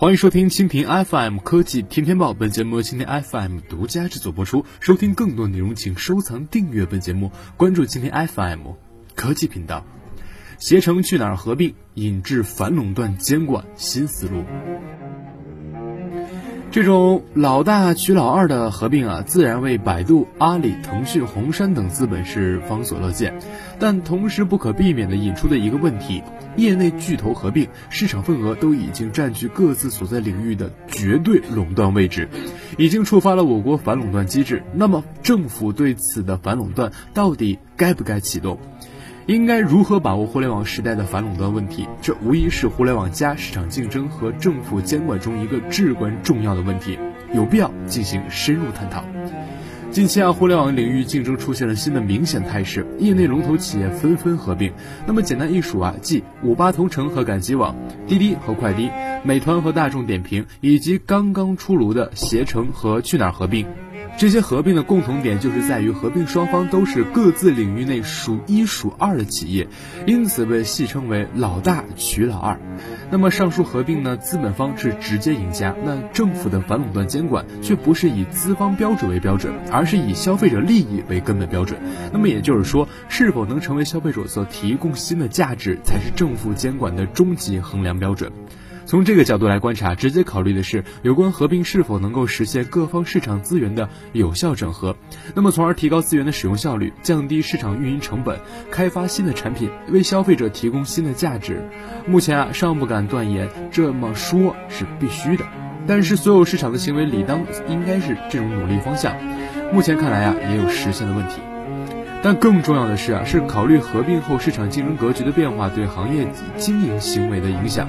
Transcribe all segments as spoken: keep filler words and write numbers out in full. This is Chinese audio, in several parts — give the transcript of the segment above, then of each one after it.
欢迎收听蜻蜓 F M 科技天天报，本节目蜻蜓 F M 独家制作播出。收听更多内容，请收藏订阅本节目，关注蜻蜓 F M 科技频道。携程去哪儿合并引致反垄断监管新思路。这种老大取老二的合并啊，自然为百度、阿里、腾讯、红杉等资本是方所乐见，但同时不可避免地引出的一个问题，业内巨头合并，市场份额都已经占据各自所在领域的绝对垄断位置，已经触发了我国反垄断机制。那么，政府对此的反垄断到底该不该启动？应该如何把握互联网时代的反垄断问题？这无疑是互联网加市场竞争和政府监管中一个至关重要的问题，有必要进行深入探讨。近期啊，互联网领域竞争出现了新的明显态势，业内龙头企业纷纷合并。那么简单一数啊，即五八同城和赶集网、滴滴和快滴、美团和大众点评，以及刚刚出炉的携程和去哪儿合并。这些合并的共同点就是在于合并双方都是各自领域内数一数二的企业，因此被戏称为老大取老二。那么上述合并呢，资本方是直接赢家，那政府的反垄断监管却不是以资方标准为标准，而是以消费者利益为根本标准。那么也就是说，是否能成为消费者所提供新的价值，才是政府监管的终极衡量标准。从这个角度来观察，直接考虑的是有关合并是否能够实现各方市场资源的有效整合，那么从而提高资源的使用效率，降低市场运营成本，开发新的产品，为消费者提供新的价值。目前啊，尚不敢断言这么说是必须的，但是所有市场的行为理当应该是这种努力方向。目前看来啊，也有实现的问题。但更重要的是啊，是考虑合并后市场竞争格局的变化对行业经营行为的影响，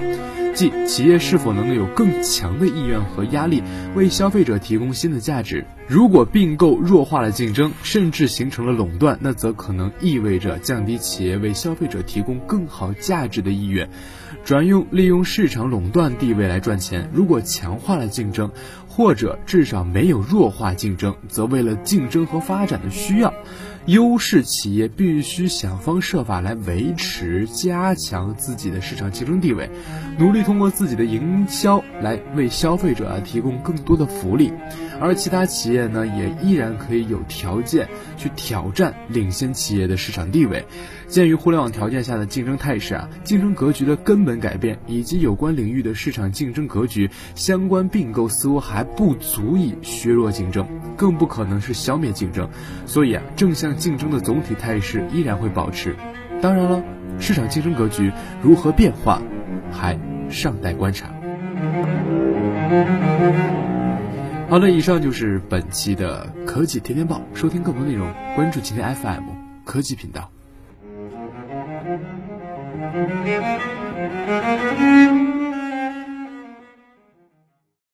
即企业是否能有更强的意愿和压力，为消费者提供新的价值。如果并购弱化了竞争，甚至形成了垄断，那则可能意味着降低企业为消费者提供更好价值的意愿，转用利用市场垄断地位来赚钱。如果强化了竞争，或者至少没有弱化竞争，则为了竞争和发展的需要，优势企业必须想方设法来维持、加强自己的市场竞争地位，努力通过自己的营销来为消费者提供更多的福利。而其他企业呢，也依然可以有条件去挑战领先企业的市场地位。鉴于互联网条件下的竞争态势啊，竞争格局的根本改变，以及有关领域的市场竞争格局，相关并购似乎还不足以削弱竞争，更不可能是消灭竞争。所以啊，正向竞争的总体态势依然会保持。当然了，市场竞争格局如何变化，还尚待观察。好了，以上就是本期的科技天天报。收听更多内容，关注蜻蜓 F M 科技频道。